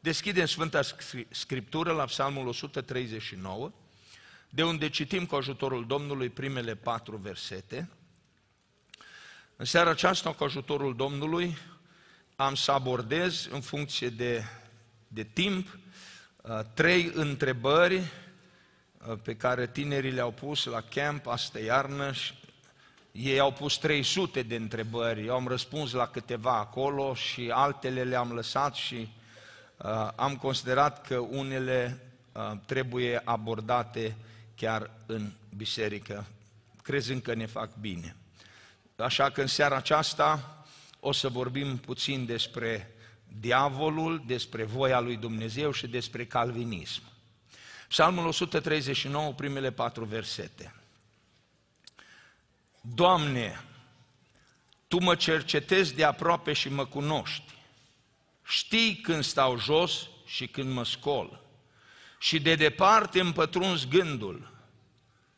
Deschidem Sfânta Scriptură la Psalmul 139, de unde citim cu ajutorul Domnului primele 4 versete. În seara aceasta, cu ajutorul Domnului, am să abordez, în funcție de timp, 3 întrebări pe care tinerii le-au pus la camp astă iarnă. Ei au pus 300 de întrebări, eu am răspuns la câteva acolo și altele le-am lăsat și am considerat că unele trebuie abordate chiar în biserică, crezând că ne fac bine. Așa că în seara aceasta o să vorbim puțin despre diavolul, despre voia lui Dumnezeu și despre calvinism. Psalmul 139, primele 4 versete. Doamne, Tu mă cercetezi de aproape și mă cunoști. Știi când stau jos și când mă scol. Și de departe îmi pătrunzi gândul.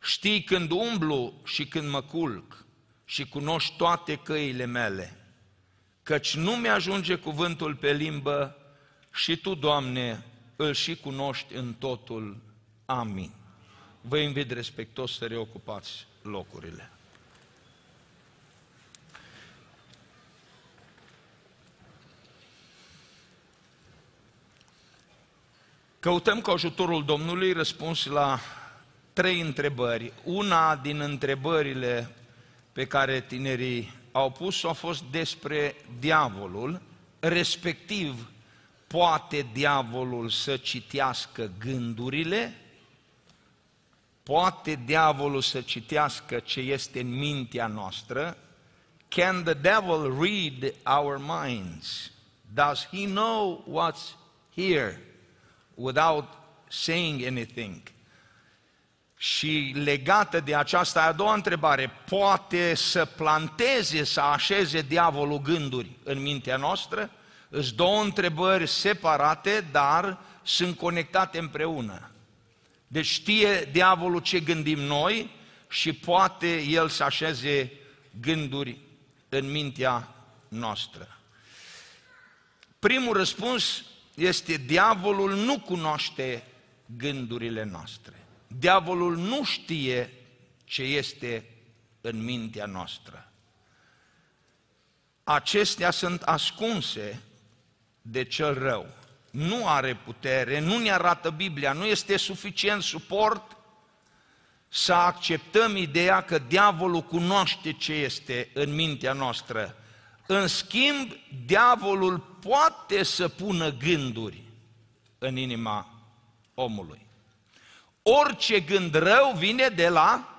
Știi când umblu și când mă culc. Și cunoști toate căile mele. Căci nu mi-ajunge cuvântul pe limbă și Tu, Doamne, îl și cunoști în totul. Amin. Vă invit respectos să reocupați locurile. Căutăm cu ajutorul Domnului răspuns la 3 întrebări. Una din întrebările pe care tinerii au pus-o a fost despre diavolul, respectiv, poate diavolul să citească gândurile? Poate diavolul să citească ce este în mintea noastră? Can the devil read our minds? Does he know what's here? Without saying anything. Și legată de aceasta, a doua întrebare, poate să planteze, să așeze diavolul gânduri în mintea noastră? Sunt 2 întrebări separate, dar sunt conectate împreună. Deci știe diavolul ce gândim noi și poate el să așeze gânduri în mintea noastră. Primul răspuns este: diavolul nu cunoaște gândurile noastre. Diavolul nu știe ce este în mintea noastră. Acestea sunt ascunse de cel rău. Nu are putere, nu ne arată Biblia, nu este suficient suport să acceptăm ideea că diavolul cunoaște ce este în mintea noastră. În schimb, diavolul poate să pună gânduri în inima omului. Orice gând rău vine de la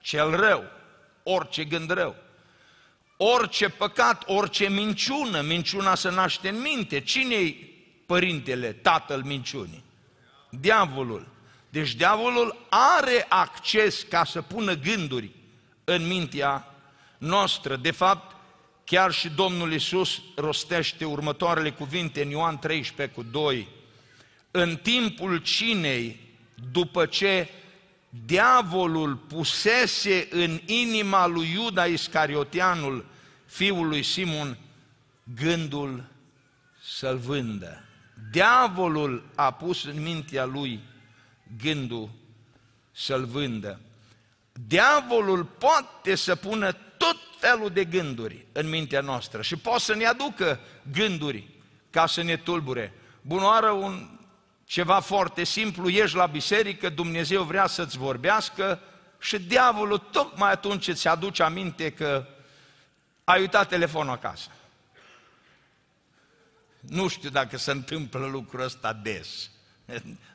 cel rău, orice gând rău. Orice păcat, orice minciună, minciuna se naște în minte. Cine-i părintele, tatăl minciunii? Diavolul. Deci diavolul are acces ca să pună gânduri în mintea noastră. De fapt, chiar și Domnul Iisus rostește următoarele cuvinte în Ioan 13:2. În timpul cinei, după ce diavolul pusese în inima lui Iuda Iscarioteanul, fiul lui Simon, gândul să-l vândă. Diavolul a pus în mintea lui gândul să-l vândă. Diavolul poate să pună tot felul de gânduri în mintea noastră și poate să ne aducă gânduri ca să ne tulbure. Bunoară, ceva foarte simplu, ești la biserică, Dumnezeu vrea să-ți vorbească și diavolul tocmai atunci îți aduce aminte că ai uitat telefonul acasă. Nu știu dacă se întâmplă lucrul ăsta des,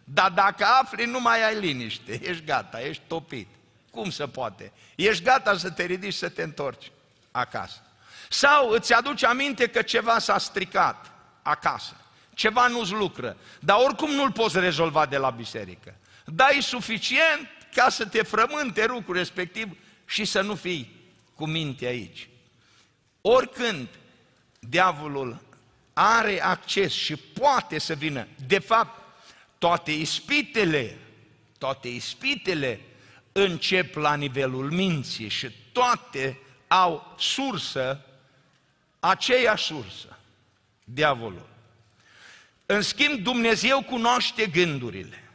dar dacă afli, nu mai ai liniște, ești gata, ești topit. Cum se poate? Ești gata să te ridici, să te întorci acasă. Sau îți aduce aminte că ceva s-a stricat acasă, ceva nu-ți lucră, dar oricum nu-l poți rezolva de la biserică. Dar e suficient ca să te frământe lucrul respectiv și să nu fii cu minte aici. Oricând, diavolul are acces și poate să vină. De fapt, toate ispitele încep la nivelul minții și toate au aceeași sursă, diavolul. În schimb, Dumnezeu cunoaște gândurile.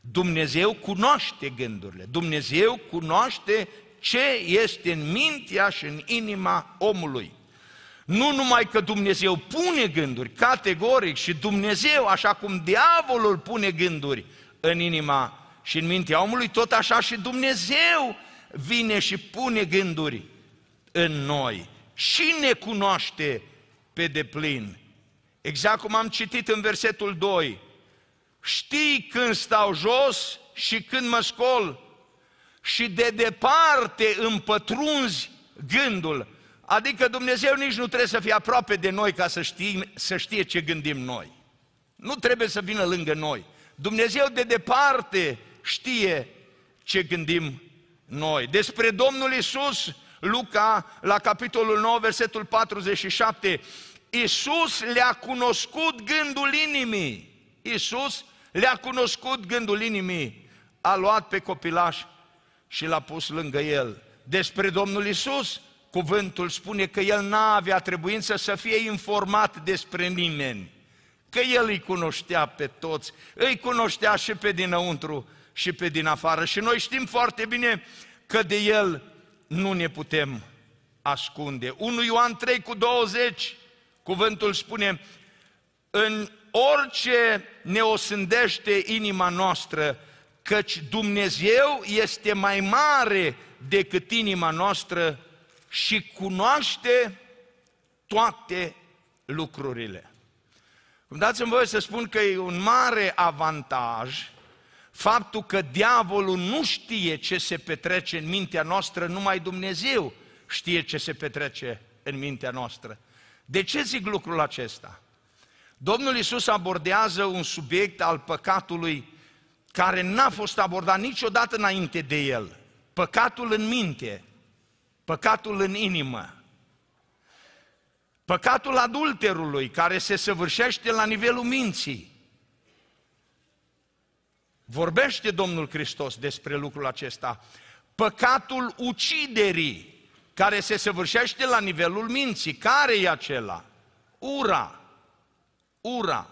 Dumnezeu cunoaște gândurile. Dumnezeu cunoaște ce este în mintea și în inima omului. Nu numai că Dumnezeu pune gânduri, categoric, și Dumnezeu, așa cum diavolul pune gânduri în inima și în mintea omului, tot așa și Dumnezeu vine și pune gânduri în noi și ne cunoaște pe deplin. Exact cum am citit în versetul 2, știi când stau jos și când mă scol și de departe împătrunzi gândul. Adică Dumnezeu nici nu trebuie să fie aproape de noi ca să știe ce gândim noi. Nu trebuie să vină lângă noi. Dumnezeu de departe știe ce gândim noi. Despre Domnul Iisus, Luca, la capitolul 9, versetul 47, Iisus le-a cunoscut gândul inimii. Iisus le-a cunoscut gândul inimii. A luat pe copilaș și l-a pus lângă el. Despre Domnul Iisus, cuvântul spune că el n-avea trebuință să fie informat despre nimeni, că el îi cunoștea pe toți, îi cunoștea și pe dinăuntru și pe din afară. Și noi știm foarte bine că de el nu ne putem ascunde. 1 Ioan 3,20, cuvântul spune, în orice ne osândește inima noastră, căci Dumnezeu este mai mare decât inima noastră și cunoaște toate lucrurile. Dați-mi voie să spun că e un mare avantaj faptul că diavolul nu știe ce se petrece în mintea noastră, numai Dumnezeu știe ce se petrece în mintea noastră. De ce zic lucrul acesta? Domnul Iisus abordează un subiect al păcatului care n-a fost abordat niciodată înainte de el. Păcatul în minte, păcatul în inimă, păcatul adulterului care se săvârșește la nivelul minții. Vorbește Domnul Hristos despre lucrul acesta. Păcatul uciderii care se săvârșește la nivelul minții. Care e acela? Ura.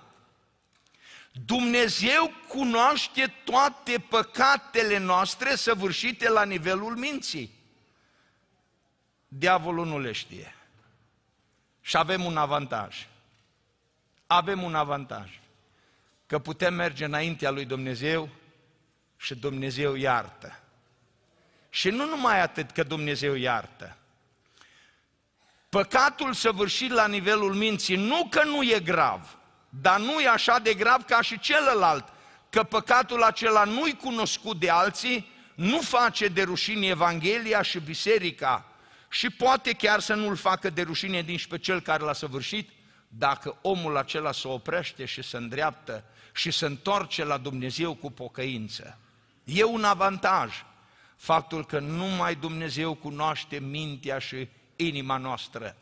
Dumnezeu cunoaște toate păcatele noastre săvârșite la nivelul minții. Diavolul nu le știe. Și avem un avantaj. Avem un avantaj. Că putem merge înaintea lui Dumnezeu și Dumnezeu iartă. Și nu numai atât că Dumnezeu iartă. Păcatul săvârșit la nivelul minții, nu că nu e grav, dar nu e așa de grav ca și celălalt, că păcatul acela nu-i cunoscut de alții, nu face de rușine Evanghelia și Biserica. Și poate chiar să nu-l facă de rușine nici pe cel care l-a săvârșit, dacă omul acela se oprește și se îndreaptă și se întoarce la Dumnezeu cu pocăință. E un avantaj faptul că numai Dumnezeu cunoaște mintea și inima noastră.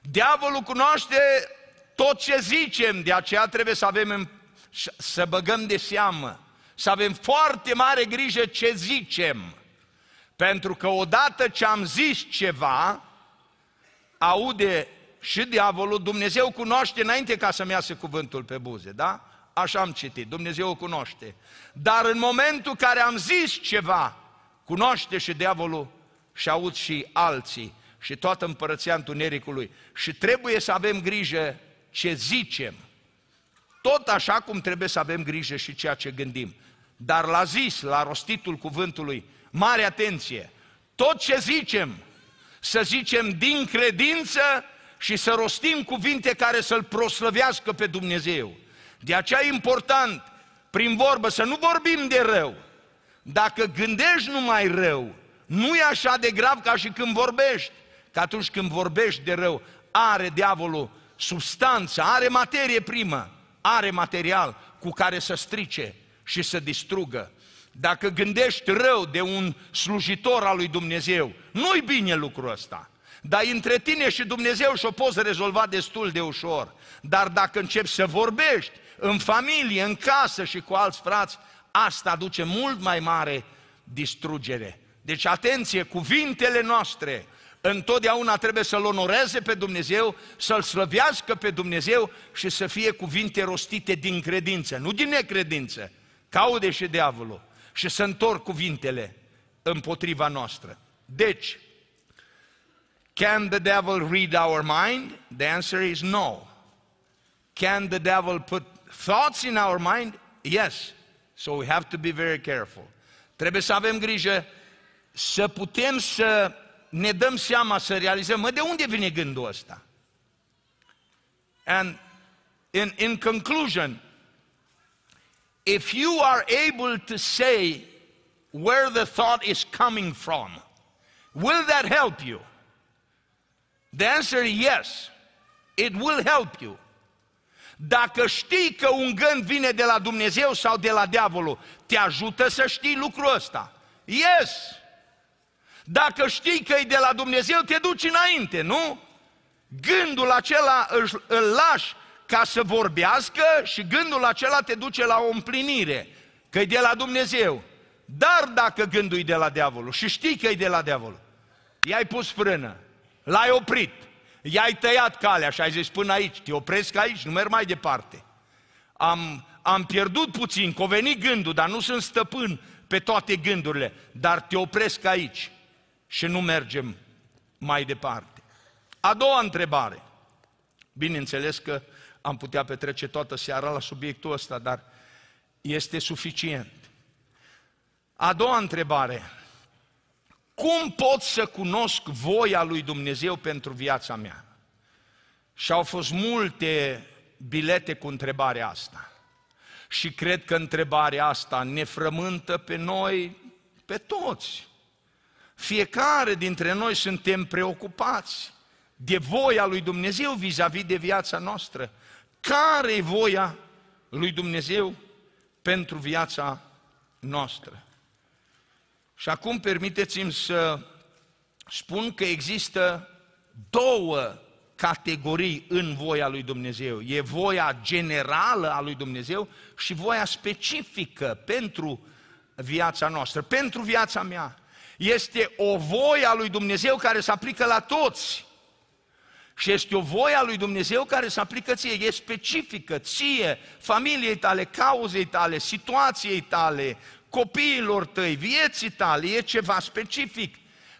Diavolul cunoaște tot ce zicem, de aceea trebuie să băgăm de seamă, să avem foarte mare grijă ce zicem. Pentru că odată ce am zis ceva, aude și diavolul, Dumnezeu cunoaște înainte ca să-mi iasă cuvântul pe buze, da? Așa am citit, Dumnezeu o cunoaște. Dar în momentul care am zis ceva, cunoaște și diavolul și aud și alții și toată împărăția întunericului. Și trebuie să avem grijă ce zicem, tot așa cum trebuie să avem grijă și ceea ce gândim. Dar la zis, la rostitul cuvântului, mare atenție, tot ce zicem, să zicem din credință și să rostim cuvinte care să-L proslăvească pe Dumnezeu. De aceea e important, prin vorbă, să nu vorbim de rău. Dacă gândești numai rău, nu e așa de grav ca și când vorbești. Că atunci când vorbești de rău, are diavolul substanță, are materie primă, are material cu care să strice și să distrugă. Dacă gândești rău de un slujitor al lui Dumnezeu, nu-i bine lucrul ăsta. Dar între tine și Dumnezeu și-o poți rezolva destul de ușor. Dar dacă începi să vorbești în familie, în casă și cu alți frați, asta aduce mult mai mare distrugere. Deci atenție, cuvintele noastre, întotdeauna trebuie să-L onoreze pe Dumnezeu, să-L slăvească pe Dumnezeu și să fie cuvinte rostite din credință, nu din necredință. Caude și diavolul și să întorc cuvintele împotriva noastră. Deci, can the devil read our mind? The answer is no. Can the devil put thoughts in our mind? Yes. So we have to be very careful. Trebuie să avem grijă să putem să ne dăm seama, să realizăm, de unde vine gândul ăsta? And in conclusion, if you are able to say where the thought is coming from, will that help you? The answer is yes. It will help you. Dacă știi că un gând vine de la Dumnezeu sau de la diavolul, te ajută să știi lucrul ăsta. Yes! Dacă știi că e de la Dumnezeu, te duci înainte, nu? Gândul acela îl lași ca să vorbească și gândul acela te duce la o împlinire, că e de la Dumnezeu. Dar dacă gândul e de la diavolul și știi că e de la diavolul, i-ai pus frână, l-ai oprit, i-ai tăiat calea și ai zis până aici, te opresc aici, nu merg mai departe. Am pierdut puțin, că a venit gândul, dar nu sunt stăpân pe toate gândurile, dar te opresc aici și nu mergem mai departe. A doua întrebare, bineînțeles că am putea petrece toată seara la subiectul ăsta, dar este suficient. A doua întrebare, cum pot să cunosc voia lui Dumnezeu pentru viața mea? Și au fost multe bilete cu întrebarea asta. Și cred că întrebarea asta ne frământă pe noi, pe toți. Fiecare dintre noi suntem preocupați de voia lui Dumnezeu vis-a-vis de viața noastră. Care e voia lui Dumnezeu pentru viața noastră? Și acum permiteți-mi să spun că există două categorii în voia lui Dumnezeu. E voia generală a lui Dumnezeu și voia specifică pentru viața noastră, pentru viața mea. Este o voie a lui Dumnezeu care se aplică la toți. Și este o voie a lui Dumnezeu care se aplică ție, e specifică ție, familiei tale, cauzei tale, situației tale, copiilor tăi, vieții tale, e ceva specific,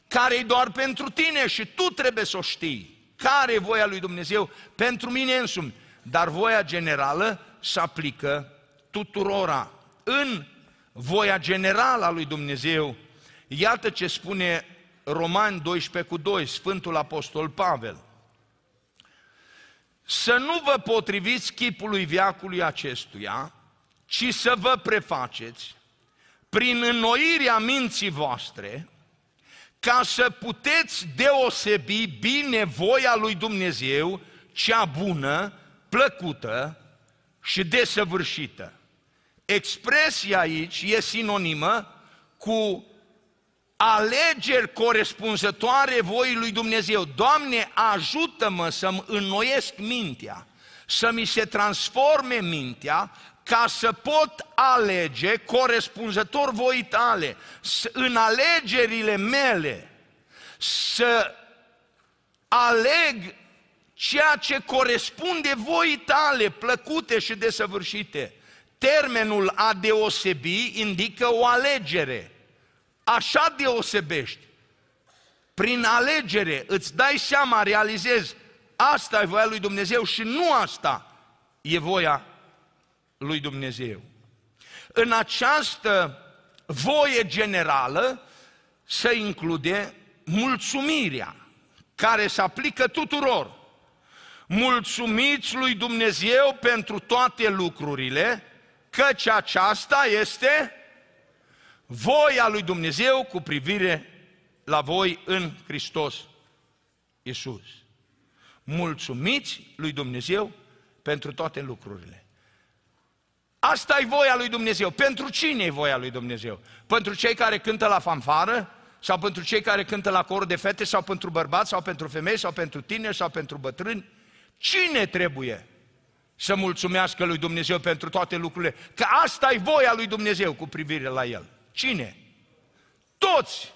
care e doar pentru tine și tu trebuie să o știi. Care e voia lui Dumnezeu pentru mine însumi? Dar voia generală se aplică tuturora. În voia generală a lui Dumnezeu, iată ce spune Romani 12:2, Sfântul Apostol Pavel. Să nu vă potriviți chipului veacului acestuia, ci să vă prefaceți prin înnoirea minții voastre, ca să puteți deosebi bine voia lui Dumnezeu, cea bună, plăcută și desăvârșită. Expresia aici e sinonimă cu alegeri corespunzătoare voii lui Dumnezeu. Doamne, ajută-mă să-mi înnoiesc mintea, să mi se transforme mintea, ca să pot alege corespunzător voii tale, în alegerile mele, să aleg ceea ce corespunde voii tale, plăcute și desăvârșite. Termenul a deosebi indică o alegere. Așa deosebești. Prin alegere îți dai seama, realizezi, asta e voia lui Dumnezeu și nu asta e voia lui Dumnezeu. În această voie generală se include mulțumirea, care se aplică tuturor. Mulțumiți lui Dumnezeu pentru toate lucrurile, căci aceasta este voia lui Dumnezeu cu privire la voi în Hristos Iisus. Mulțumiți lui Dumnezeu pentru toate lucrurile. Asta e voia lui Dumnezeu. Pentru cine e voia lui Dumnezeu? Pentru cei care cântă la fanfară? Sau pentru cei care cântă la cor de fete? Sau pentru bărbați? Sau pentru femei? Sau pentru tineri? Sau pentru bătrâni? Cine trebuie să mulțumească lui Dumnezeu pentru toate lucrurile? Că asta e voia lui Dumnezeu cu privire la El. Cine? Toți!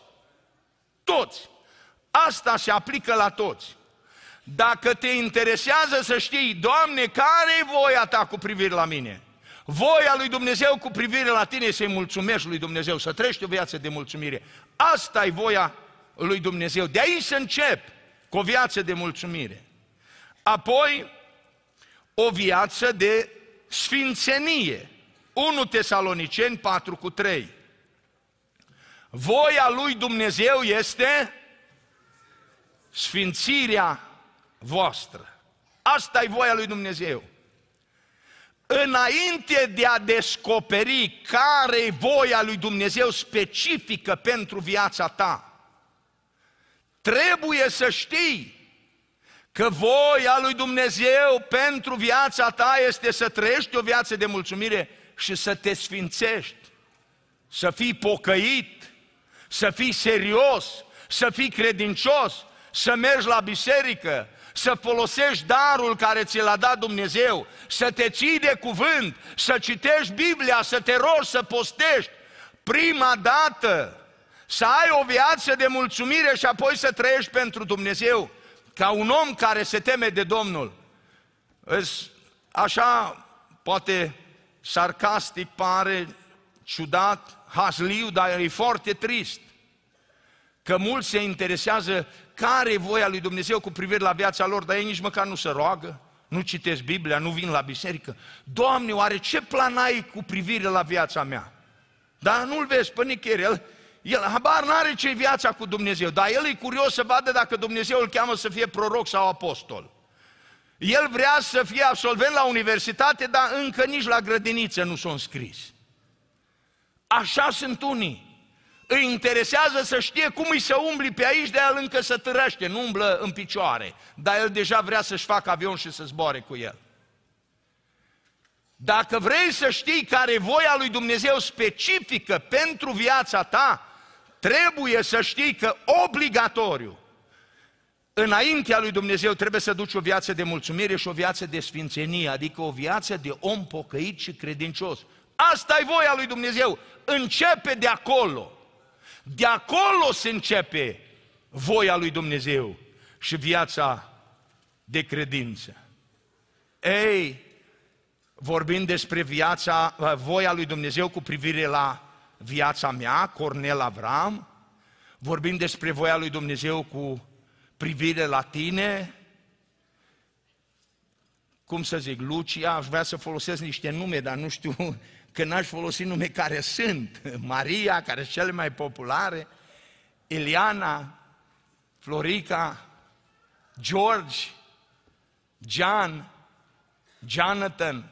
Toți! Asta se aplică la toți. Dacă te interesează să știi, Doamne, care e voia ta cu privire la mine? Voia lui Dumnezeu cu privire la tine să-i mulțumești lui Dumnezeu, să trăiești o viață de mulțumire. Asta e voia lui Dumnezeu. De aici să încep cu o viață de mulțumire. Apoi, o viață de sfințenie. 1 Tesaloniceni 4:3. Voia lui Dumnezeu este sfințirea voastră. Asta e voia lui Dumnezeu. Înainte de a descoperi care e voia lui Dumnezeu specifică pentru viața ta, trebuie să știi că voia lui Dumnezeu pentru viața ta este să trăiești o viață de mulțumire și să te sfințești, să fii pocăit, să fii serios, să fii credincios, să mergi la biserică, să folosești darul care ți l-a dat Dumnezeu, să te ții de cuvânt, să citești Biblia, să te rogi, să postești. Prima dată să ai o viață de mulțumire și apoi să trăiești pentru Dumnezeu ca un om care se teme de Domnul. Așa, poate sarcastic pare, ciudat, hazliu, dar e foarte trist că mulți se interesează care e voia lui Dumnezeu cu privire la viața lor, dar ei nici măcar nu se roagă, nu citesc Biblia, nu vin la biserică. Doamne, oare ce plan ai cu privire la viața mea? Dar nu-l vezi pe nicăieri, el habar n-are ce-i viața cu Dumnezeu, dar el e curios să vadă dacă Dumnezeu îl cheamă să fie proroc sau apostol. El vrea să fie absolvent la universitate, dar încă nici la grădiniță nu s-a înscris. Așa sunt unii. Îi interesează să știe cum îi să umbli pe aici, de el încă să târăște, nu umblă în picioare, dar el deja vrea să-și facă avion și să zboare cu el. Dacă vrei să știi care e voia lui Dumnezeu specifică pentru viața ta, trebuie să știi că obligatoriu, înaintea lui Dumnezeu trebuie să duci o viață de mulțumire și o viață de sfințenie, adică o viață de om pocăit și credincios. Asta e voia lui Dumnezeu. Începe de acolo. De acolo se începe voia lui Dumnezeu și viața de credință. Ei, vorbind despre voia lui Dumnezeu cu privire la viața mea, Cornel Avram, vorbind despre voia lui Dumnezeu cu privire la tine, cum să zic, Lucia, aș vrea să folosesc niște nume, dar nu știu că n-aș folosi nume care sunt. Maria, care sunt cele mai populare, Eliana, Florica, George, Jean, Jonathan.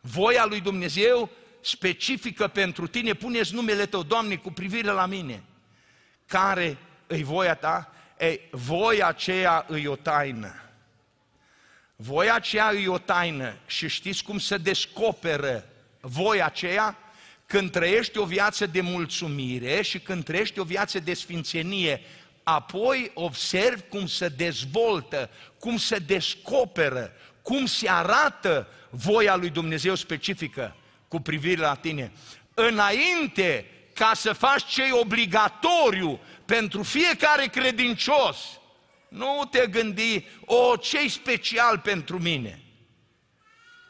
Voia lui Dumnezeu specifică pentru tine, puneți numele tău, Doamne, cu privire la mine. Care e voia ta? Ei, voia aceea e o taină. Voia aceea e o taină și știți cum se descoperă voia aceea? Când trăiești o viață de mulțumire și când trăiești o viață de sfințenie, apoi observi cum se dezvoltă, cum se descoperă, cum se arată voia lui Dumnezeu specifică cu privire la tine. Înainte ca să faci ce-i obligatoriu pentru fiecare credincios, nu te gândi, ce-i special pentru mine?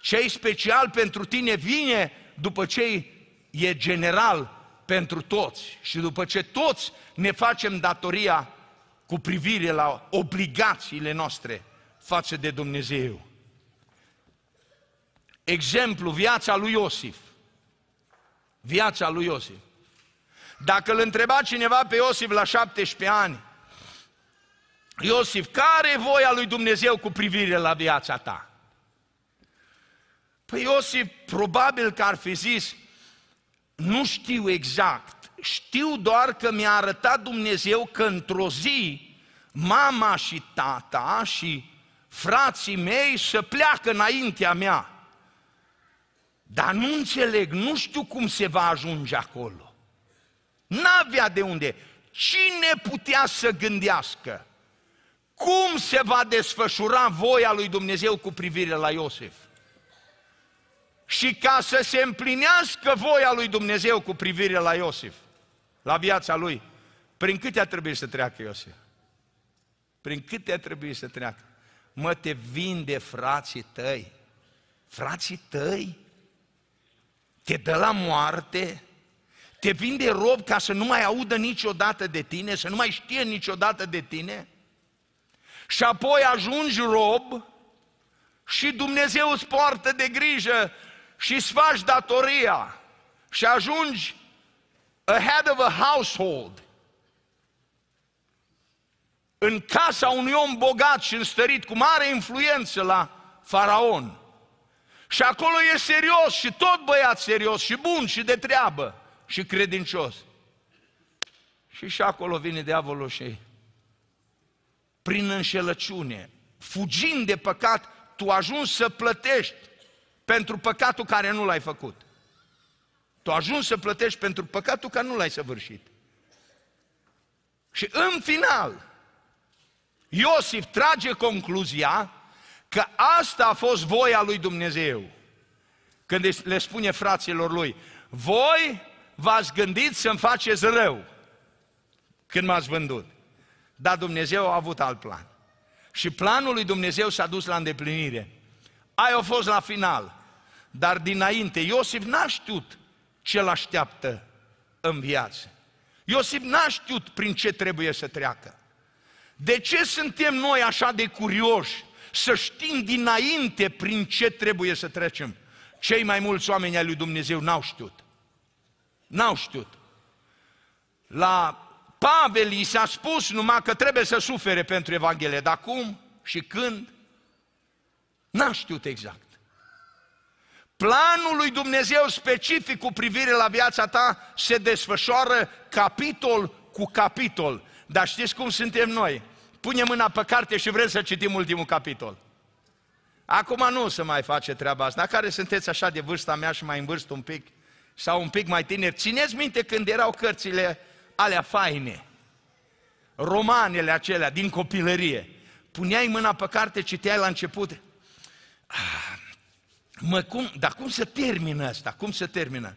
Ce-i special pentru tine vine după ce e general pentru toți și după ce toți ne facem datoria cu privire la obligațiile noastre față de Dumnezeu. Exemplu, viața lui Iosif. Viața lui Iosif. Dacă îl întreba cineva pe Iosif la 17 ani, Iosif, care e voia lui Dumnezeu cu privire la viața ta? Păi Iosif probabil că ar fi zis, nu știu exact, știu doar că mi-a arătat Dumnezeu că într-o zi mama și tata și frații mei să pleacă înaintea mea. Dar nu înțeleg, nu știu cum se va ajunge acolo. N-avea de unde. Cine putea să gândească cum se va desfășura voia lui Dumnezeu cu privire la Iosif? Și ca să se împlinească voia lui Dumnezeu cu privire la Iosif, la viața lui, prin câte a trebuit să treacă Iosif? prin câte a trebuit să treacă. Mă, te vinde frații tăi. Frații tăi? Te dă la moarte? Te vinde rob ca să nu mai audă niciodată de tine, să nu mai știe niciodată de tine? Și apoi ajungi rob și Dumnezeu îți poartă de grijă și îți faci datoria și ajungi a head of a household, în casa unui om bogat și înstărit, cu mare influență la faraon. Și acolo e serios și tot băiat serios și bun și de treabă și credincios. Și acolo vine diavolul și prin înșelăciune, fugind de păcat, tu ajungi să plătești pentru păcatul care nu l-ai făcut. Tu ajungi să plătești pentru păcatul care nu l-ai săvârșit. Și în final, Iosif trage concluzia că asta a fost voia lui Dumnezeu. Când le spune fraților lui, voi v-ați gândit să-mi faceți rău când m-ați vândut. Dar Dumnezeu a avut alt plan. Și planul lui Dumnezeu s-a dus la îndeplinire. Aia a fost la final. Dar dinainte, Iosif n-a știut ce l-așteaptă în viață. Iosif n-a știut prin ce trebuie să treacă. De ce suntem noi așa de curioși să știm dinainte prin ce trebuie să trecem? Cei mai mulți oameni ai lui Dumnezeu n-au știut. N-au știut. La Pavel i s-a spus numai că trebuie să sufere pentru Evanghelie, dar cum și când? N-a știut exact. Planul lui Dumnezeu specific cu privire la viața ta se desfășoară capitol cu capitol. Dar știți cum suntem noi? Punem mâna pe carte și vrem să citim ultimul capitol. Acum nu se mai face treaba asta. Dar care sunteți așa de vârsta mea și mai în vârstă un pic, sau un pic mai tineri, țineți minte când erau cărțile alea faine, romanele acelea din copilărie. Puneai mâna pe carte, citeai la început. Dar cum se termină asta? Cum se termină?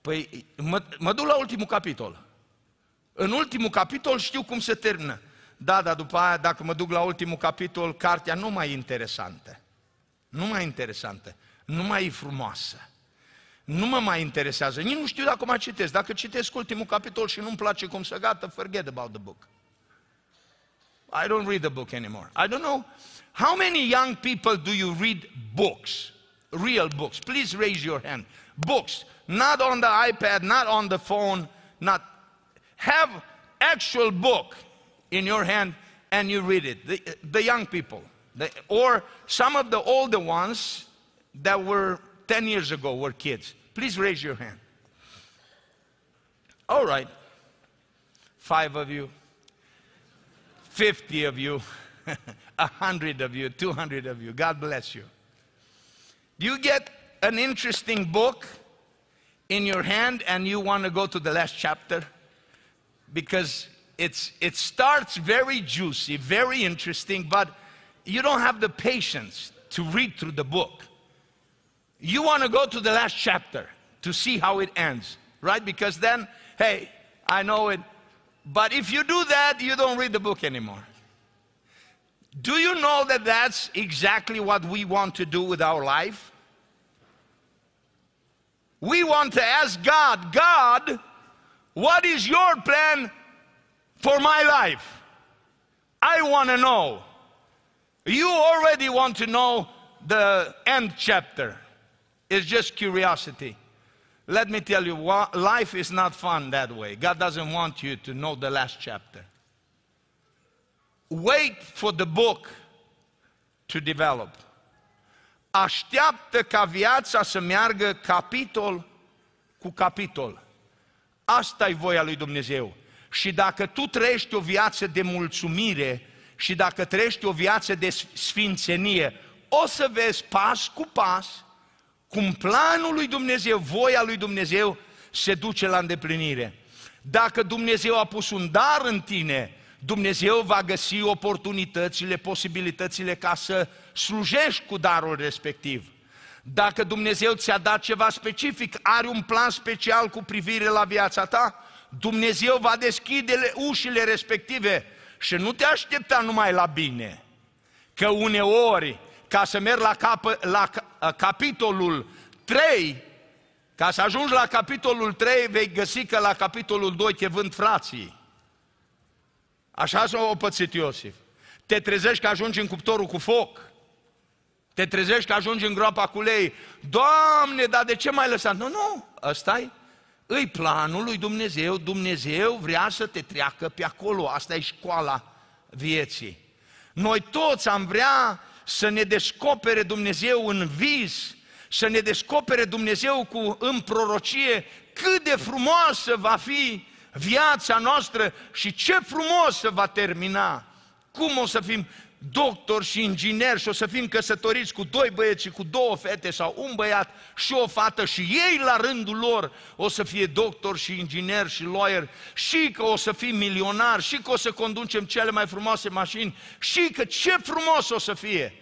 Păi mă duc la ultimul capitol. În ultimul capitol știu cum se termină. Da, dar după aia, dacă mă duc la ultimul capitol, cartea nu mai e interesantă. Nu mai e interesantă. Nu mai e frumoasă. Nu mă mai interesează. Nici nu știu dacă mai citesc. Dacă citesc ultimul capitol și nu-mi place cum se gata, forget about the book. I don't read the book anymore. I don't know. How many young people do you read books? Real books. Please raise your hand. Books. Not on the iPad, not on the phone, not... Have actual book in your hand and you read it. The young people, or some of the older ones that were 10 years ago were kids. Please raise your hand. All right. 5 of you, 50 of you, 100 of you, 200 of you. God bless you. You get an interesting book in your hand and you want to go to the last chapter. Because it starts very juicy, very interesting, but you don't have the patience to read through the book. You want to go to the last chapter to see how it ends, right? Because then, hey, I know it. But if you do that, you don't read the book anymore. Do you know that that's exactly what we want to do with our life? We want to ask God, God, what is your plan for my life? I want to know. You already want to know the end chapter. It's just curiosity. Let me tell you, life is not fun that way. God doesn't want you to know the last chapter. Wait for the book to develop. Așteaptă ca viața să meargă capitol cu capitol. Asta e voia lui Dumnezeu. Și dacă tu trăiești o viață de mulțumire și dacă trăiești o viață de sfințenie, o să vezi pas cu pas cum planul lui Dumnezeu, voia lui Dumnezeu se duce la îndeplinire. Dacă Dumnezeu a pus un dar în tine, Dumnezeu va găsi oportunitățile, posibilitățile ca să slujești cu darul respectiv. Dacă Dumnezeu ți-a dat ceva specific, are un plan special cu privire la viața ta, Dumnezeu va deschide ușile respective Și nu te aștepta numai la bine, că uneori, ca să merg la capitolul 3, ca să ajungi la capitolul 3, vei găsi că la capitolul 2 te vând frații. Așa s-a pățit Iosif. Te trezești că ajungi în cuptorul cu foc. Te trezești că ajungi în groapa cu lei. Doamne, dar de ce m-ai lăsat? Nu, ăsta-i planul lui Dumnezeu. Dumnezeu vrea să te treacă pe acolo. Asta e școala vieții. Noi toți am vrea să ne descopere Dumnezeu în vis, să ne descopere Dumnezeu în prorocie cât de frumoasă va fi viața noastră și ce frumos se va termina. Cum o să fim doctori și ingineri și o să fim căsătoriți cu 2 băieți și cu 2 fete sau 1 băiat și o fată și ei la rândul lor o să fie doctori și ingineri și lawyer și că o să fim milionari și că o să conducem cele mai frumoase mașini și că ce frumos o să fie.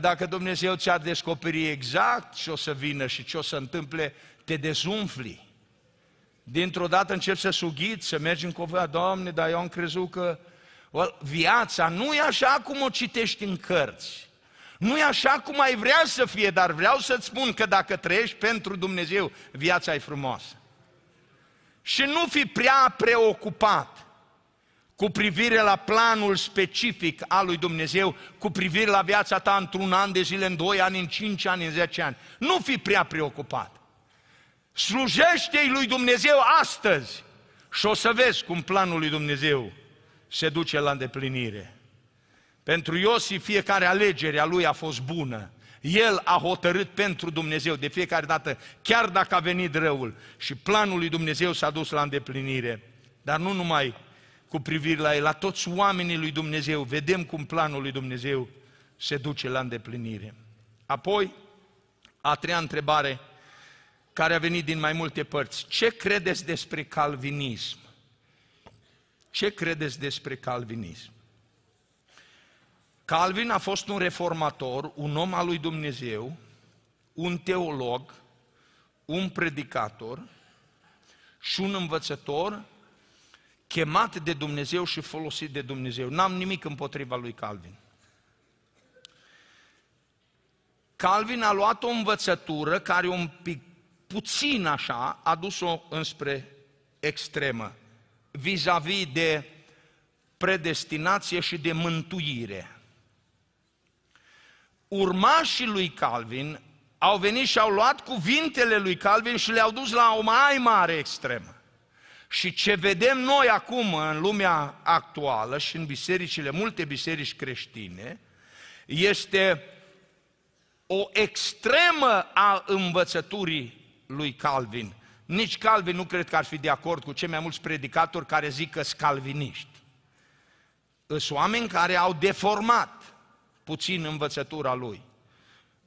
Dacă Dumnezeu ți-ar descoperi exact ce o să vină și ce o să întâmple, te dezumfli. Dintr-o dată începi să sughiți, să mergi în covă, Doamne, dar eu am crezut că viața nu e așa cum o citești în cărți. Nu e așa cum ai vrea să fie, dar vreau să-ți spun că dacă trăiești pentru Dumnezeu, viața e frumoasă. Și nu fi prea preocupat cu privire la planul specific al lui Dumnezeu, cu privire la viața ta într-un an de zile, în 2 ani, în 5 ani, în 10 ani. Nu fi prea preocupat. Slujește-i lui Dumnezeu astăzi și o să vezi cum planul lui Dumnezeu se duce la îndeplinire. Pentru Iosif fiecare alegere a lui a fost bună. El a hotărât pentru Dumnezeu de fiecare dată, chiar dacă a venit răul, și planul lui Dumnezeu s-a dus la îndeplinire. Dar nu numai cu privire la el, la toți oamenii lui Dumnezeu, vedem cum planul lui Dumnezeu se duce la îndeplinire. Apoi, a treia întrebare care a venit din mai multe părți. Ce credeți despre calvinism? Ce credeți despre calvinism? Calvin a fost un reformator, un om al lui Dumnezeu, un teolog, un predicator și un învățător chemat de Dumnezeu și folosit de Dumnezeu. N-am nimic împotriva lui Calvin. Calvin a luat o învățătură care un pic puțin așa a dus-o înspre extremă, vis-a-vis de predestinație și de mântuire. Urmașii lui Calvin au venit și au luat cuvintele lui Calvin și le-au dus la o mai mare extremă. Și ce vedem noi acum în lumea actuală și în bisericile, multe biserici creștine, este o extremă a învățăturii lui Calvin. Nici Calvin nu cred că ar fi de acord cu cei mai mulți predicatori care zic că sunt calviniști. Sunt oameni care au deformat puțin învățătura lui.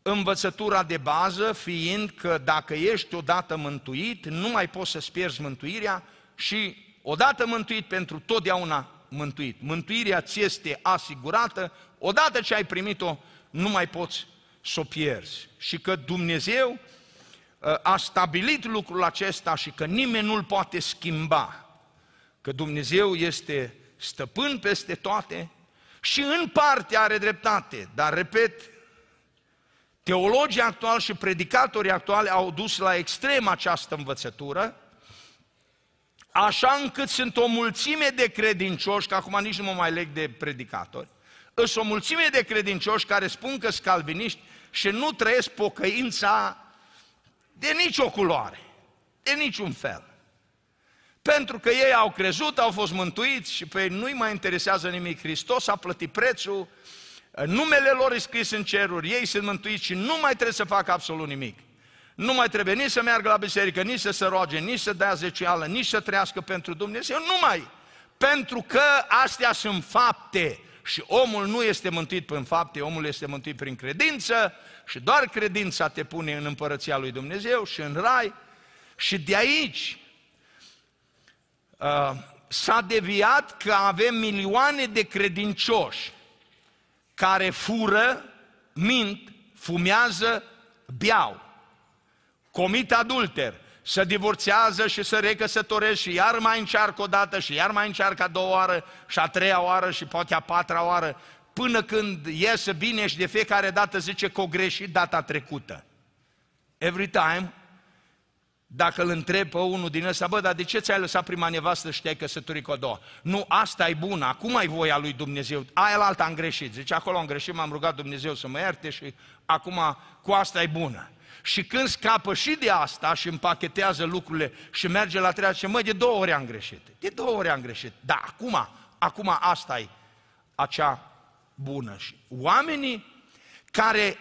Învățătura de bază fiind că dacă ești odată mântuit, nu mai poți să-ți pierzi mântuirea și odată mântuit pentru totdeauna mântuit. Mântuirea ți este asigurată, odată ce ai primit-o, nu mai poți să o pierzi. Și că Dumnezeu a stabilit lucrul acesta și că nimeni nu-l poate schimba, că Dumnezeu este stăpân peste toate și în parte are dreptate, dar repet, teologii actuali și predicatorii actuali au dus la extrem această învățătură, așa încât sunt o mulțime de credincioși, că acum nici nu mă mai leg de predicatori, sunt o mulțime de credincioși care spun că sunt calviniști și nu trăiesc pocăința de nicio culoare, de niciun fel. Pentru că ei au crezut, au fost mântuiți și pe ei nu-i mai interesează nimic. Hristos a plătit prețul, numele lor e scris în ceruri, ei sunt mântuiți și nu mai trebuie să facă absolut nimic. Nu mai trebuie nici să meargă la biserică, nici să se roage, nici să dea zecială, nici să trăiască pentru Dumnezeu, numai. Pentru că astea sunt fapte și omul nu este mântuit prin fapte, omul este mântuit prin credință și doar credința te pune în împărăția lui Dumnezeu și în rai. Și de aici s-a deviat că avem milioane de credincioși care fură, mint, fumează, beau, comit adulter, se divorțează și se recăsătoresc și iar mai încearcă o dată și iar mai încearcă a doua oară și a treia oară și poate a patra oară, până când iese bine și de fiecare dată zice că o greșit data trecută. Every time, dacă îl întreb pe unul din ăsta, bă, dar de ce ți-ai lăsat prima nevastă și te-ai căsătorit cu a doua? Nu, asta e bună, acum e voia lui Dumnezeu, aia la alta am greșit. Zice, acolo am greșit, m-am rugat Dumnezeu să mă ierte și acum cu asta e bună. Și când scapă și de asta și împachetează lucrurile și merge la treia, zice, măi, de două ori am greșit, de două ori am greșit, dar acum asta e acea bună. Și oamenii care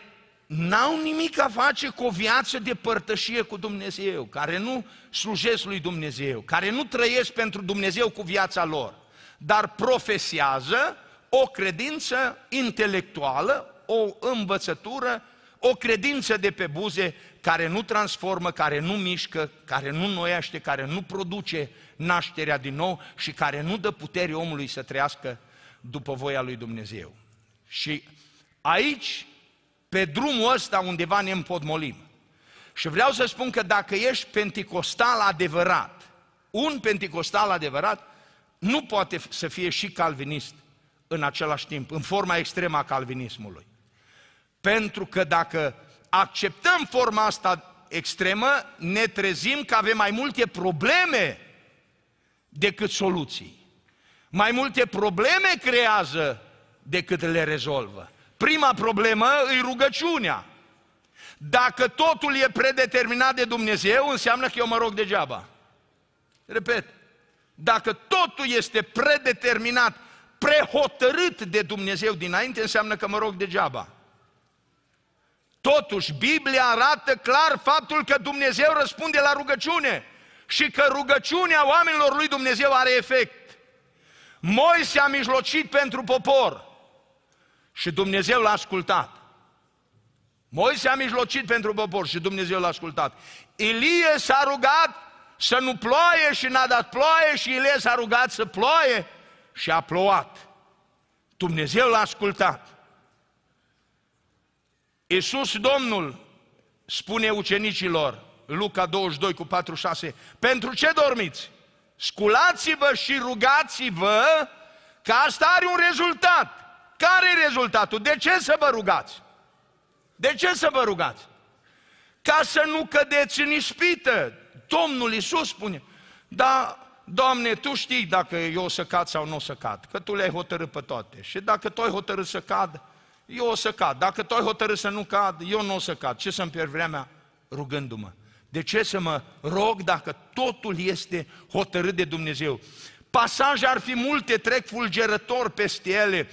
n-au nimic a face cu o viață de părtășie cu Dumnezeu, care nu slujesc lui Dumnezeu, care nu trăiesc pentru Dumnezeu cu viața lor, dar profesează o credință intelectuală, o învățătură, o credință de pe buze care nu transformă, care nu mișcă, care nu înnoiește, care nu produce nașterea din nou și care nu dă putere omului să trăiască după voia lui Dumnezeu. Și aici, pe drumul ăsta undeva ne împotmolim. Și vreau să spun că dacă ești penticostal adevărat, un penticostal adevărat nu poate să fie și calvinist în același timp, în forma extremă a calvinismului. Pentru că dacă acceptăm forma asta extremă, ne trezim că avem mai multe probleme decât soluții. Mai multe probleme creează decât le rezolvă. Prima problemă e rugăciunea. Dacă totul e predeterminat de Dumnezeu, înseamnă că eu mă rog degeaba. Repet, dacă totul este predeterminat, prehotărât de Dumnezeu dinainte, înseamnă că mă rog degeaba. Totuși, Biblia arată clar faptul că Dumnezeu răspunde la rugăciune și că rugăciunea oamenilor lui Dumnezeu are efect. Moise a mijlocit pentru popor și Dumnezeu l-a ascultat. Moise a mijlocit pentru popor și Dumnezeu l-a ascultat. Ilie s-a rugat să nu ploaie și n-a dat ploaie și Ilie s-a rugat să ploaie și a plouat. Dumnezeu l-a ascultat. Iisus Domnul spune ucenicilor, Luca 22 cu 46, pentru ce dormiți? Sculați-vă și rugați-vă, că asta are un rezultat. Care e rezultatul? De ce să vă rugați? De ce să vă rugați? Ca să nu cădeți în ispită. Domnul Iisus spune, da, Doamne, Tu știi dacă eu o să cad sau nu o să cad, că Tu le-ai hotărât pe toate. Și dacă Tu ai hotărât să cad, eu o să cad. Dacă Tu ai hotărât să nu cad, eu nu o să cad. Ce să-mi pierd vremea rugându-mă? De ce să mă rog dacă totul este hotărât de Dumnezeu? Pasaje ar fi multe, trec fulgerător peste ele.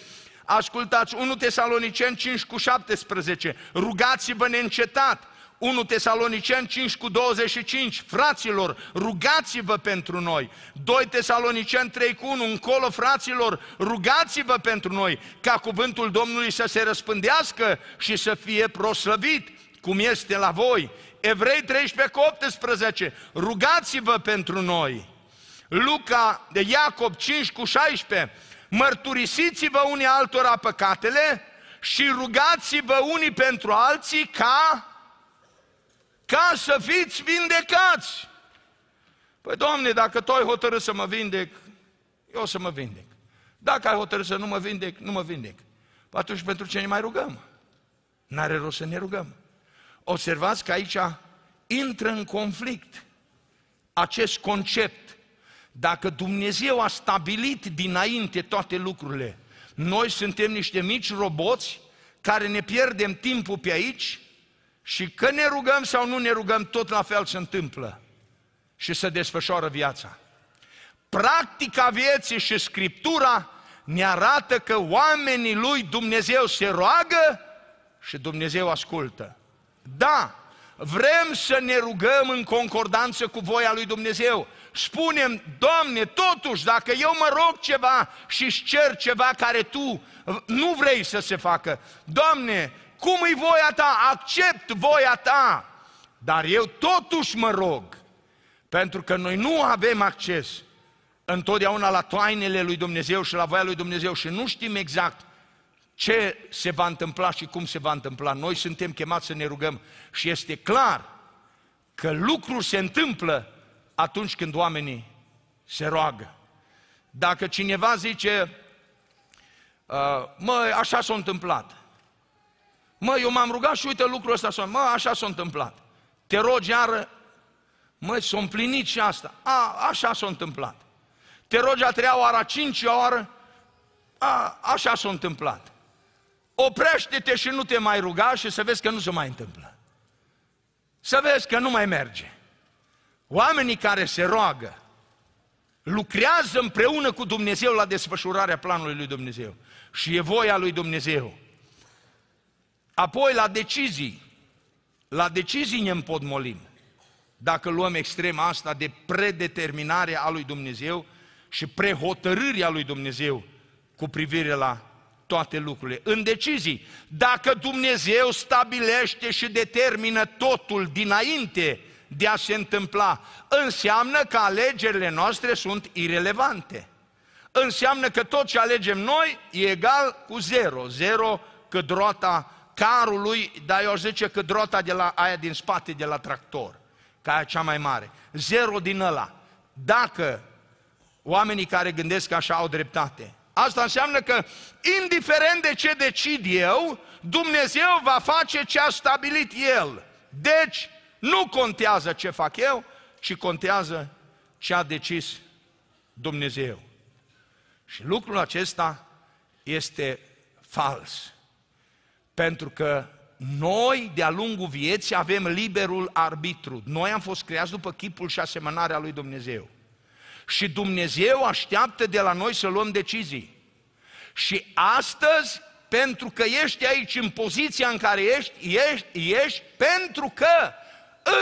Ascultați, 1 Tesaloniceni 5 cu 17, rugați-vă neîncetat, 1 Tesaloniceni 5 cu 25, fraților, rugați-vă pentru noi, 2 Tesaloniceni 3 cu 1, încolo, fraților, rugați-vă pentru noi, ca cuvântul Domnului să se răspândească și să fie proslăvit, cum este la voi, Evrei 13 cu 18, rugați-vă pentru noi, Iacob 5 cu 16, mărturisiți-vă unii altora păcatele și rugați-vă unii pentru alții ca să fiți vindecați. Păi, Doamne, dacă Tu ai hotărât să mă vindec, eu o să mă vindec. Dacă ai hotărât să nu mă vindec, nu mă vindec. Atunci pentru ce ne mai rugăm? N-are rost să ne rugăm. Observați că aici intră în conflict acest concept. Dacă Dumnezeu a stabilit dinainte toate lucrurile, noi suntem niște mici roboți care ne pierdem timpul pe aici și că ne rugăm sau nu ne rugăm, tot la fel se întâmplă și se desfășoară viața. Practica vieții și Scriptura ne arată că oamenii lui Dumnezeu se roagă și Dumnezeu ascultă. Da, vrem să ne rugăm în concordanță cu voia lui Dumnezeu. Spunem, Doamne, totuși, dacă eu mă rog ceva și-ți cer ceva care Tu nu vrei să se facă, Doamne, cum e voia Ta? Accept voia Ta, dar eu totuși mă rog, pentru că noi nu avem acces întotdeauna la tainele lui Dumnezeu și la voia lui Dumnezeu și nu știm exact ce se va întâmpla și cum se va întâmpla. Noi suntem chemați să ne rugăm și este clar că lucrul se întâmplă atunci când oamenii se roagă. Dacă cineva zice, mă, așa s-a întâmplat. Mă, eu m-am rugat și uite lucrul ăsta, mă, așa s-a întâmplat. Te rogi iară, mă, s-a împlinit și asta. A, așa s-a întâmplat. Te rogi a treia oară, a cincea oară, a, așa s-a întâmplat. Oprește-te și nu te mai ruga și să vezi că nu se mai întâmplă. Să vezi că nu mai merge. Oamenii care se roagă lucrează împreună cu Dumnezeu la desfășurarea planului lui Dumnezeu. Și e voia lui Dumnezeu. Apoi la decizii. La decizii ne împotmolim. Dacă luăm extrema asta de predeterminare a lui Dumnezeu și prehotărârea lui Dumnezeu cu privire la toate lucrurile. În decizii, dacă Dumnezeu stabilește și determină totul dinainte de a se întâmpla, înseamnă că alegerile noastre sunt irelevante. Înseamnă că tot ce alegem noi e egal cu zero. Zero că roata carului, dar eu zice că roata de la aia din spate de la tractor, ca aia cea mai mare. Zero din ăla. Dacă oamenii care gândesc așa au dreptate, asta înseamnă că, indiferent de ce decid eu, Dumnezeu va face ce a stabilit El. Deci, nu contează ce fac eu, ci contează ce a decis Dumnezeu. Și lucrul acesta este fals. Pentru că noi, de-a lungul vieții, avem liberul arbitru. Noi am fost creați după chipul și asemănarea lui Dumnezeu. Și Dumnezeu așteaptă de la noi să luăm decizii. Și astăzi, pentru că ești aici în poziția în care ești pentru că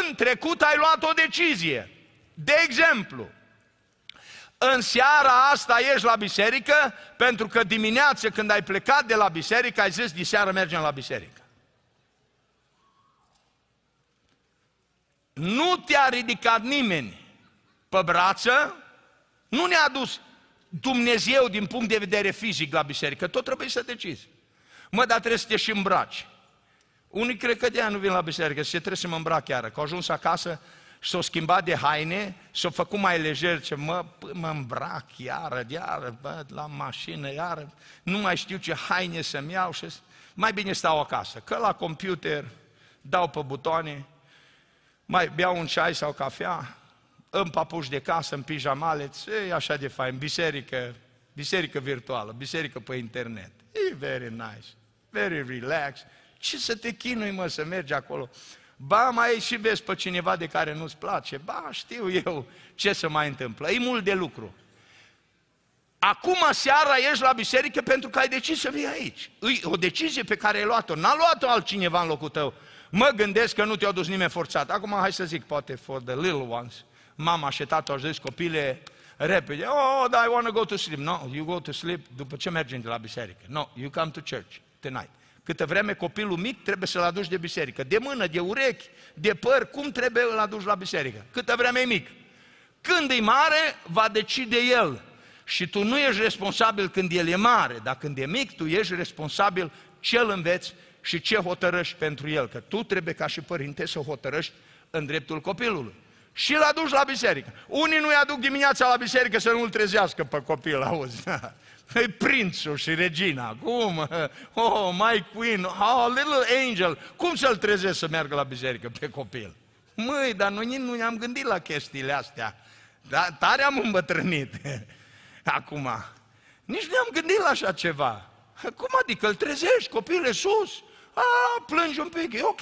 în trecut ai luat o decizie. De exemplu, în seara asta ești la biserică, pentru că dimineața când ai plecat de la biserică, ai zis, diseară mergem la biserică. Nu te-a ridicat nimeni pe brață, nu ne-a dus Dumnezeu din punct de vedere fizic la biserică, tot trebuie să decizi. Mă, dar trebuie să te și îmbraci. Unii cred că de aia nu vin la biserică, se trebuie să mă îmbrac iară, că au ajuns acasă și s-au schimbat de haine, s-au făcut mai lejer, ce mă îmbrac iară, bă, la mașină iară, nu mai știu ce haine să-mi iau și mai bine stau acasă, că la computer dau pe butoane, mai beau un ceai sau cafea, în papuși de casă, în pijamale, e așa de fain, biserică virtuală, biserică pe internet. E very nice, very relaxed. Ce să te chinui, mă, să mergi acolo? Ba, mai și vezi pe cineva de care nu-ți place, ba, știu eu ce se mai întâmplă. E mult de lucru. Acum seara ești la biserică pentru că ai decis să vii aici. E o decizie pe care ai luat-o, n-a luat-o altcineva în locul tău. Mă gândesc că nu te-a dus nimeni forțat. Acum, hai să zic, poate for the little ones, mama și tata au zis, copile, repede, oh, I want to go to sleep. No, you go to sleep după ce mergem de la biserică. No, you come to church tonight. Câtă vreme copilul mic trebuie să-l aduci de biserică. De mână, de urechi, de păr, cum trebuie îl aduci la biserică? Câtă vreme e mic. Când e mare, va decide el. Și tu nu ești responsabil când el e mare, dar când e mic, tu ești responsabil ce-l înveți și ce hotărăști pentru el. Că tu trebuie ca și părinte să hotărăști în dreptul copilului. Și îl aduci la biserică. Unii nu-i aduc dimineața la biserică să nu-l trezească pe copil, auzi. E prințul și regina, cum? Oh, my queen, oh, little angel. Cum să-l trezesc să meargă la biserică pe copil? Măi, dar noi nu ne-am gândit la chestiile astea. Dar tare am îmbătrânit acum. Nici nu ne-am gândit la așa ceva. Cum adică? Îl trezești, copil e sus. Ah, plângi un pic, e ok.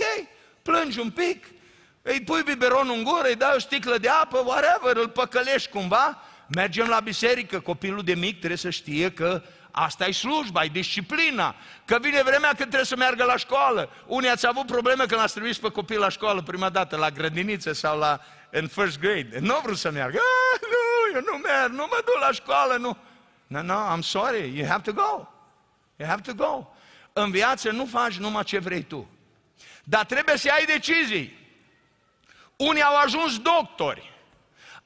Plângi un pic. Îi pui biberonul în gură, îi dai o sticlă de apă, whatever, îl păcălești cumva, mergem la biserică, copilul de mic trebuie să știe că asta e slujba, e disciplina, că vine vremea când trebuie să meargă la școală. Unii ați avut probleme când l-ați trimis pe copil la școală prima dată, la grădiniță sau la în first grade, nu vreau să meargă, nu, eu nu merg, nu mă duc la școală, nu. No, I'm sorry, you have to go, you have to go. În viață nu faci numai ce vrei tu, dar trebuie să ai decizii. Unii au ajuns doctori,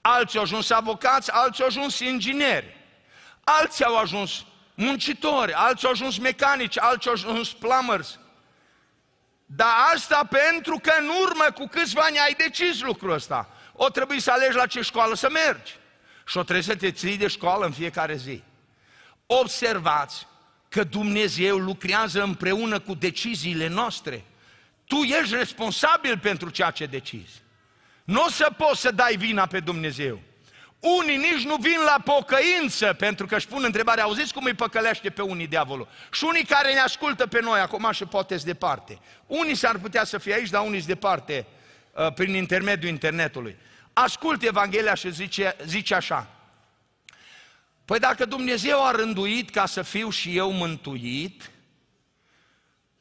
alții au ajuns avocați, alții au ajuns ingineri, alții au ajuns muncitori, alții au ajuns mecanici, alții au ajuns plumbers. Dar asta pentru că în urmă cu câțiva ani ai decis lucrul ăsta. O trebuie să alegi la ce școală să mergi. Și o trebuie să te ții de școală în fiecare zi. Observați că Dumnezeu lucrează împreună cu deciziile noastre. Tu ești responsabil pentru ceea ce decizi. Nu o să poți să dai vina pe Dumnezeu. Unii nici nu vin la pocăință, pentru că își pun întrebarea, auziți cum îi păcălește pe unii diavolul? Și unii care ne ascultă pe noi acum și poate-s departe. Unii s-ar putea să fie aici, dar unii-s departe, prin intermediul internetului. Ascultă Evanghelia și zice așa. Păi dacă Dumnezeu a rânduit ca să fiu și eu mântuit,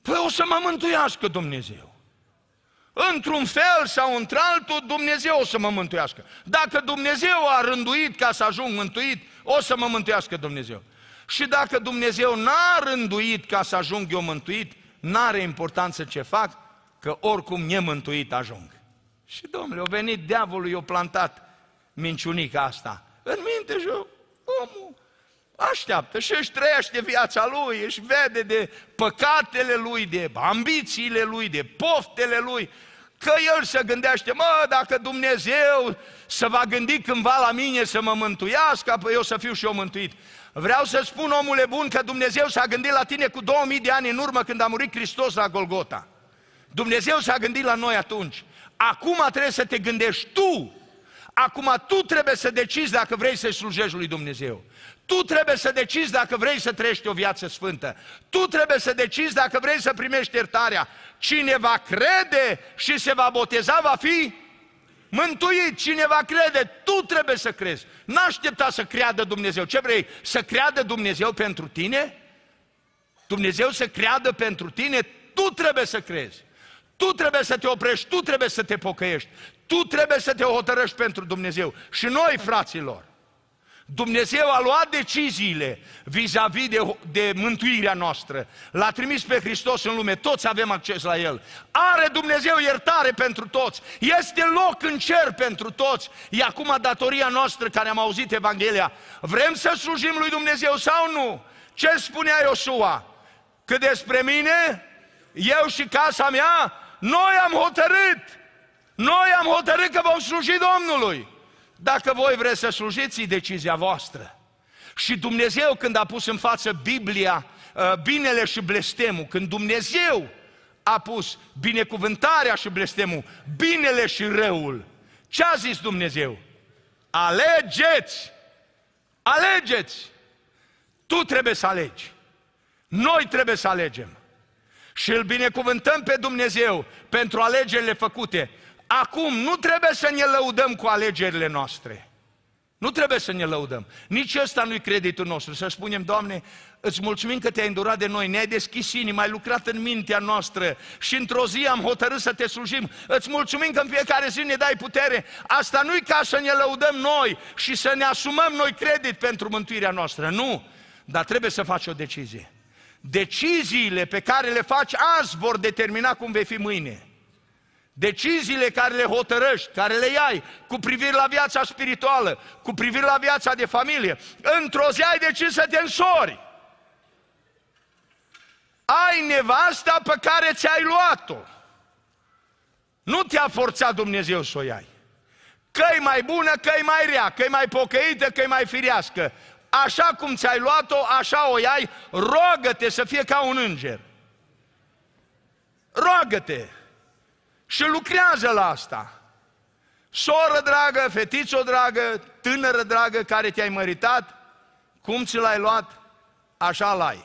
păi o să mă mântuiască Dumnezeu. Într-un fel sau într-altul, Dumnezeu o să mă mântuiască. Dacă Dumnezeu a rânduit ca să ajung mântuit, o să mă mântuiască Dumnezeu. Și dacă Dumnezeu n-a rânduit ca să ajung eu mântuit, n-are importanță ce fac, că oricum nemântuit ajung. Și domnule, a venit diavolul, i-a plantat minciunica asta în minte și omul așteaptă și își trăiește viața lui, își vede de păcatele lui, de ambițiile lui, de poftele lui, că el se gândește, mă, dacă Dumnezeu se va gândi cândva la mine să mă mântuiască, apoi eu să fiu și eu mântuit. Vreau să spun, omule bun, că Dumnezeu s-a gândit la tine cu 2000 de ani în urmă când a murit Hristos la Golgota. Dumnezeu s-a gândit la noi atunci. Acum trebuie să te gândești tu. Acum tu trebuie să decizi dacă vrei să-i slujești lui Dumnezeu. Tu trebuie să decizi dacă vrei să trăiești o viață sfântă. Tu trebuie să decizi dacă vrei să primești iertarea. Cine va crede și se va boteza, va fi mântuit. Cine va crede, tu trebuie să crezi. N-aștepta să creadă Dumnezeu. Ce vrei? Să creadă Dumnezeu pentru tine? Dumnezeu să creadă pentru tine? Tu trebuie să crezi. Tu trebuie să te oprești, tu trebuie să te pocăiești. Tu trebuie să te hotărăști pentru Dumnezeu. Și noi, fraților, Dumnezeu a luat deciziile vis-a-vis de mântuirea noastră. L-a trimis pe Hristos în lume, toți avem acces la El. Are Dumnezeu iertare pentru toți. Este loc în cer pentru toți. E acum datoria noastră care am auzit Evanghelia. Vrem să slujim lui Dumnezeu sau nu? Ce spunea Iosua? Că despre mine, eu și casa mea, noi am hotărât. Noi am hotărât că vom sluji Domnului. Dacă voi vreți să slujiți, e decizia voastră. Și Dumnezeu când a pus în față Biblia, binele și blestemul, când Dumnezeu a pus binecuvântarea și blestemul, binele și răul, ce a zis Dumnezeu? Alegeți! Alegeți! Tu trebuie să alegi. Noi trebuie să alegem. Și îl binecuvântăm pe Dumnezeu pentru alegerile făcute. Acum nu trebuie să ne lăudăm cu alegerile noastre. Nu trebuie să ne lăudăm. Nici ăsta nu-i creditul nostru. Să spunem, Doamne, îți mulțumim că te-ai îndurat de noi, ne-ai deschis inima, ai lucrat în mintea noastră și într-o zi am hotărât să te slujim. Îți mulțumim că în fiecare zi ne dai putere. Asta nu-i ca să ne lăudăm noi și să ne asumăm noi credit pentru mântuirea noastră. Nu, dar trebuie să faci o decizie. Deciziile pe care le faci azi vor determina cum vei fi mâine. Deciziile care le hotărăști, care le iai cu privire la viața spirituală, cu privire la viața de familie, într-o zi ai decis să te însori. Ai nevasta pe care ți-ai luat-o. Nu te-a forțat Dumnezeu să o iai. Că-i mai bună, că-i mai rea, că-i mai pocăită, că-i mai firească. Așa cum ți-ai luat-o, așa o iai, roagă-te să fie ca un înger. Roagă-te! Și lucrează la asta. Soră dragă, fetiță dragă, tânără dragă care te-ai măritat, cum ți l-ai luat, așa l-ai.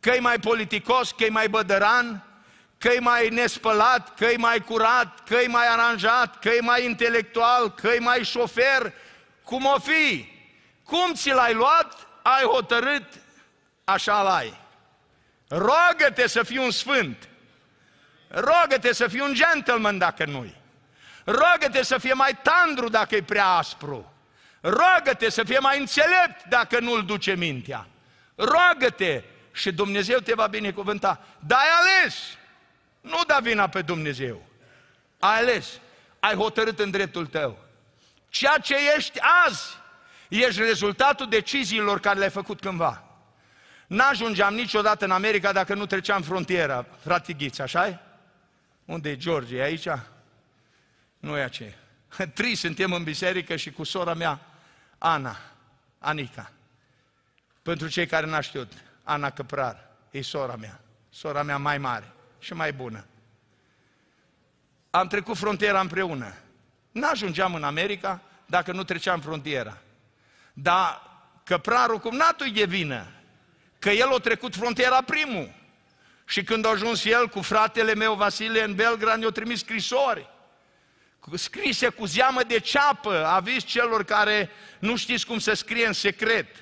Că-i mai politicos, că-i mai bădăran, că-i mai nespălat, că-i mai curat, că-i mai aranjat, că-i mai intelectual, că-i mai șofer, cum o fi. Cum ți l-ai luat, ai hotărât, așa l-ai. Roagă-te să fii un sfânt. Roagă-te să fii un gentleman dacă nu-i. Roagă-te să fie mai tandru dacă e prea aspru. Roagă-te să fie mai înțelept dacă nu-l duce mintea. Roagă-te și Dumnezeu te va binecuvânta. Dar ai ales. Nu da vina pe Dumnezeu. Ai ales. Ai hotărât în dreptul tău. Ceea ce ești azi, ești rezultatul deciziilor care le-ai făcut cândva. N-ajungeam niciodată în America dacă nu treceam frontiera, frate Ghiț, așa-i? Unde e George? E aici? Nu e aceea. Trei suntem în biserică și cu sora mea, Anica. Pentru cei care n-a știut, Ana Căprar, e sora mea mai mare și mai bună. Am trecut frontiera împreună. N-ajungeam în America dacă nu treceam frontiera. Dar căprarul cumnatul e vină, că el a trecut frontiera primul. Și când a ajuns el cu fratele meu, Vasile, în Belgrad, i-a trimis scrisori, scrise cu zeamă de ceapă, aviz celor care nu știți cum să scrie în secret.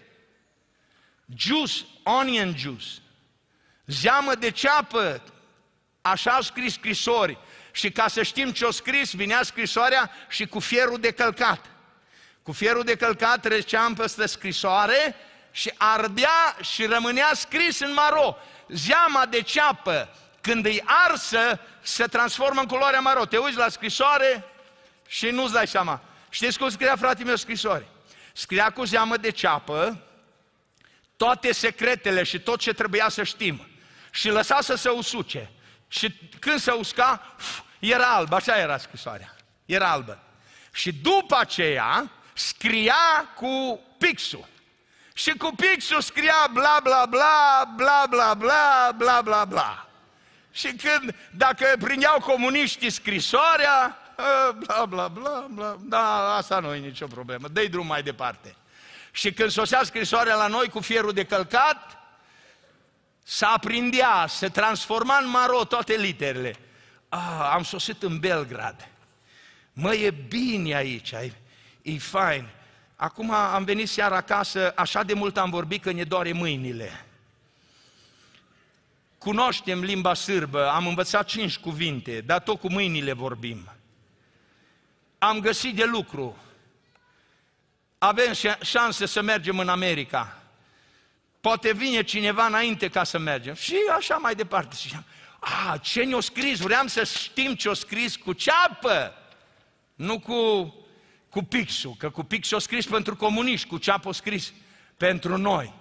Juice, onion juice, zeamă de ceapă, așa au scris scrisori. Și ca să știm ce-o scris, vinea scrisoarea și cu fierul de călcat. Cu fierul de călcat treceam peste scrisoare și ardea și rămânea scris în maro. Zeama de ceapă, când îi arsă, se transformă în culoarea maro. Te uiți la scrisoare și nu-ți dai seama. Știți cum scria fratele meu scrisoare? Scria cu zeamă de ceapă toate secretele și tot ce trebuia să știm. Și lăsa să se usuce. Și când se usca, era albă, așa era scrisoarea. Era albă. Și după aceea scria cu pixul. Și cu pixul scria bla bla bla, bla bla bla, bla bla bla. Și când, dacă prindeau comuniștii scrisoarea, bla bla bla, bla, da, asta nu e nicio problemă, dă-i drum mai departe. Și când sosea scrisoarea la noi cu fierul de călcat, se aprindea, se transforma în maro toate literele. Ah, am sosit în Belgrad. Mă, e bine aici, e fain. Acum am venit seara acasă, așa de mult am vorbit că ne doare mâinile. Cunoaștem limba sârbă, am învățat 5 cuvinte, dar tot cu mâinile vorbim. Am găsit de lucru. Avem șanse să mergem în America. Poate vine cineva înainte ca să mergem. Și așa mai departe. A, ce ne-o scris? Vreau să știm ce-o scris cu ceapă, nu cu pixul, că cu pixul o scris pentru comuniști, cu ceapă o scris pentru noi.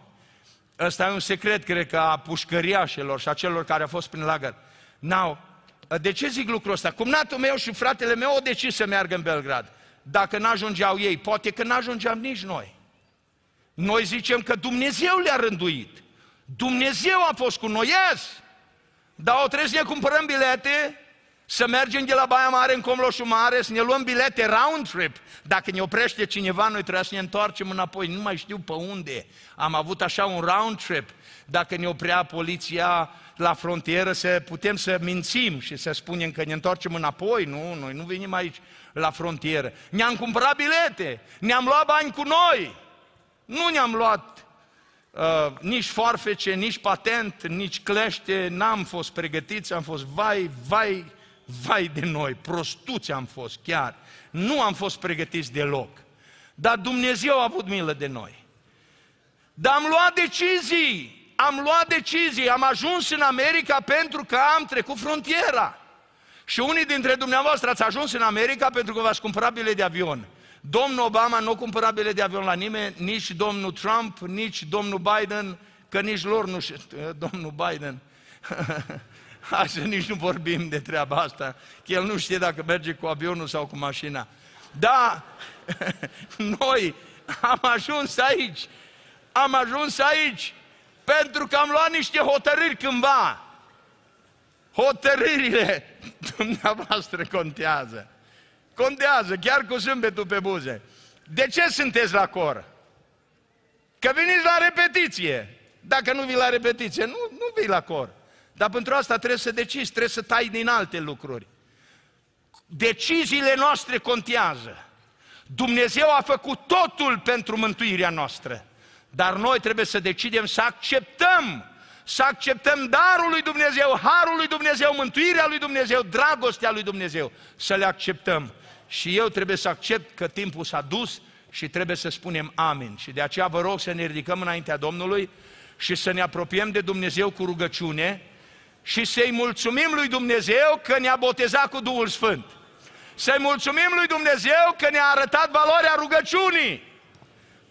Ăsta e un secret, cred că, a pușcăriașelor și a celor care au fost prin lagăr. De ce zic lucrul ăsta? Cumnatul meu și fratele meu au decis să meargă în Belgrad. Dacă n-ajungeau ei, poate că n-ajungeam nici noi. Noi zicem că Dumnezeu le-a rânduit. Dumnezeu a fost cu noi, dar o trebuie să ne cumpărăm bilete, să mergem de la Baia Mare în Comloșul Mare, să ne luăm bilete round trip. Dacă ne oprește cineva, noi trebuie să ne întoarcem înapoi. Nu mai știu pe unde. Am avut așa un round trip. Dacă ne oprea poliția la frontieră, să putem să mințim și să spunem că ne întoarcem înapoi. Nu, noi nu venim aici la frontieră. Ne-am cumpărat bilete, ne-am luat bani cu noi. Nu ne-am luat nici forfece, nici patent, nici clește. N-am fost pregătiți, am fost vai de noi, prostuți am fost chiar, nu am fost pregătiți deloc. Dar Dumnezeu a avut milă de noi. Dar am luat decizii, am ajuns în America pentru că am trecut frontiera. Și unii dintre dumneavoastră ați ajuns în America pentru că v-ați cumpărat bilete de avion. Domnul Obama nu a cumpărat bilete de avion la nimeni, nici domnul Trump, nici domnul Biden, că nici lor nu știu, domnul Biden... Așa nici nu vorbim de treaba asta, că el nu știe dacă merge cu avionul sau cu mașina. Dar noi am ajuns aici, pentru că am luat niște hotărâri cândva. Hotărârile dumneavoastră contează. Contează, chiar cu zâmbetul pe buze. De ce sunteți la cor? Că veniți la repetiție. Dacă nu vii la repetiție, nu vii la cor. Dar pentru asta trebuie să decizi, trebuie să tai din alte lucruri. Deciziile noastre contează. Dumnezeu a făcut totul pentru mântuirea noastră. Dar noi trebuie să decidem să acceptăm darul lui Dumnezeu, harul lui Dumnezeu, mântuirea lui Dumnezeu, dragostea lui Dumnezeu. Să le acceptăm. Și eu trebuie să accept că timpul s-a dus și trebuie să spunem amin. Și de aceea vă rog să ne ridicăm înaintea Domnului și să ne apropiem de Dumnezeu cu rugăciune și să-i mulțumim lui Dumnezeu că ne-a botezat cu Duhul Sfânt. Să-i mulțumim lui Dumnezeu că ne-a arătat valoarea rugăciunii.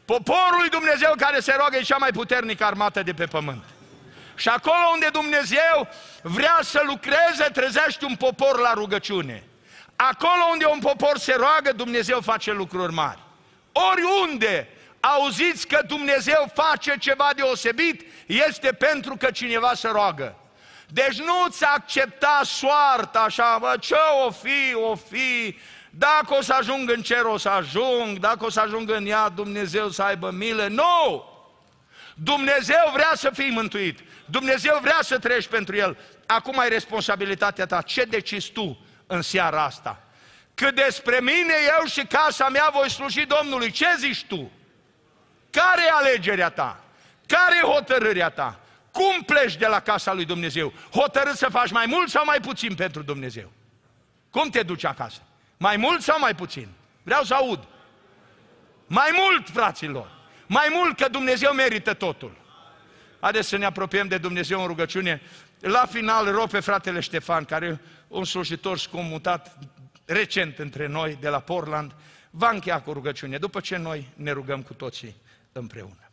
Poporul lui Dumnezeu care se roagă e cea mai puternică armată de pe pământ. Și acolo unde Dumnezeu vrea să lucreze, trezește un popor la rugăciune. Acolo unde un popor se roagă, Dumnezeu face lucruri mari. Oriunde auziți că Dumnezeu face ceva deosebit, este pentru că cineva se roagă. Deci nu-ți accepta soarta așa, bă, ce o fi, dacă o să ajung în cer o să ajung, dacă o să ajung în ea Dumnezeu să aibă milă. Nu! Dumnezeu vrea să fii mântuit, Dumnezeu vrea să trăiești pentru El. Acum ai responsabilitatea ta, ce decizi tu în seara asta? Că despre mine, eu și casa mea voi sluji Domnului, ce zici tu? Care e alegerea ta? Care e hotărârea ta? Cum pleci de la casa lui Dumnezeu? Hotărât să faci mai mult sau mai puțin pentru Dumnezeu? Cum te duci acasă? Mai mult sau mai puțin? Vreau să aud. Mai mult, fraților! Mai mult, că Dumnezeu merită totul. Haideți să ne apropiem de Dumnezeu în rugăciune. La final rog pe fratele Ștefan, care e un slujitor scomutat recent între noi de la Portland, va încheia cu rugăciune, după ce noi ne rugăm cu toții împreună.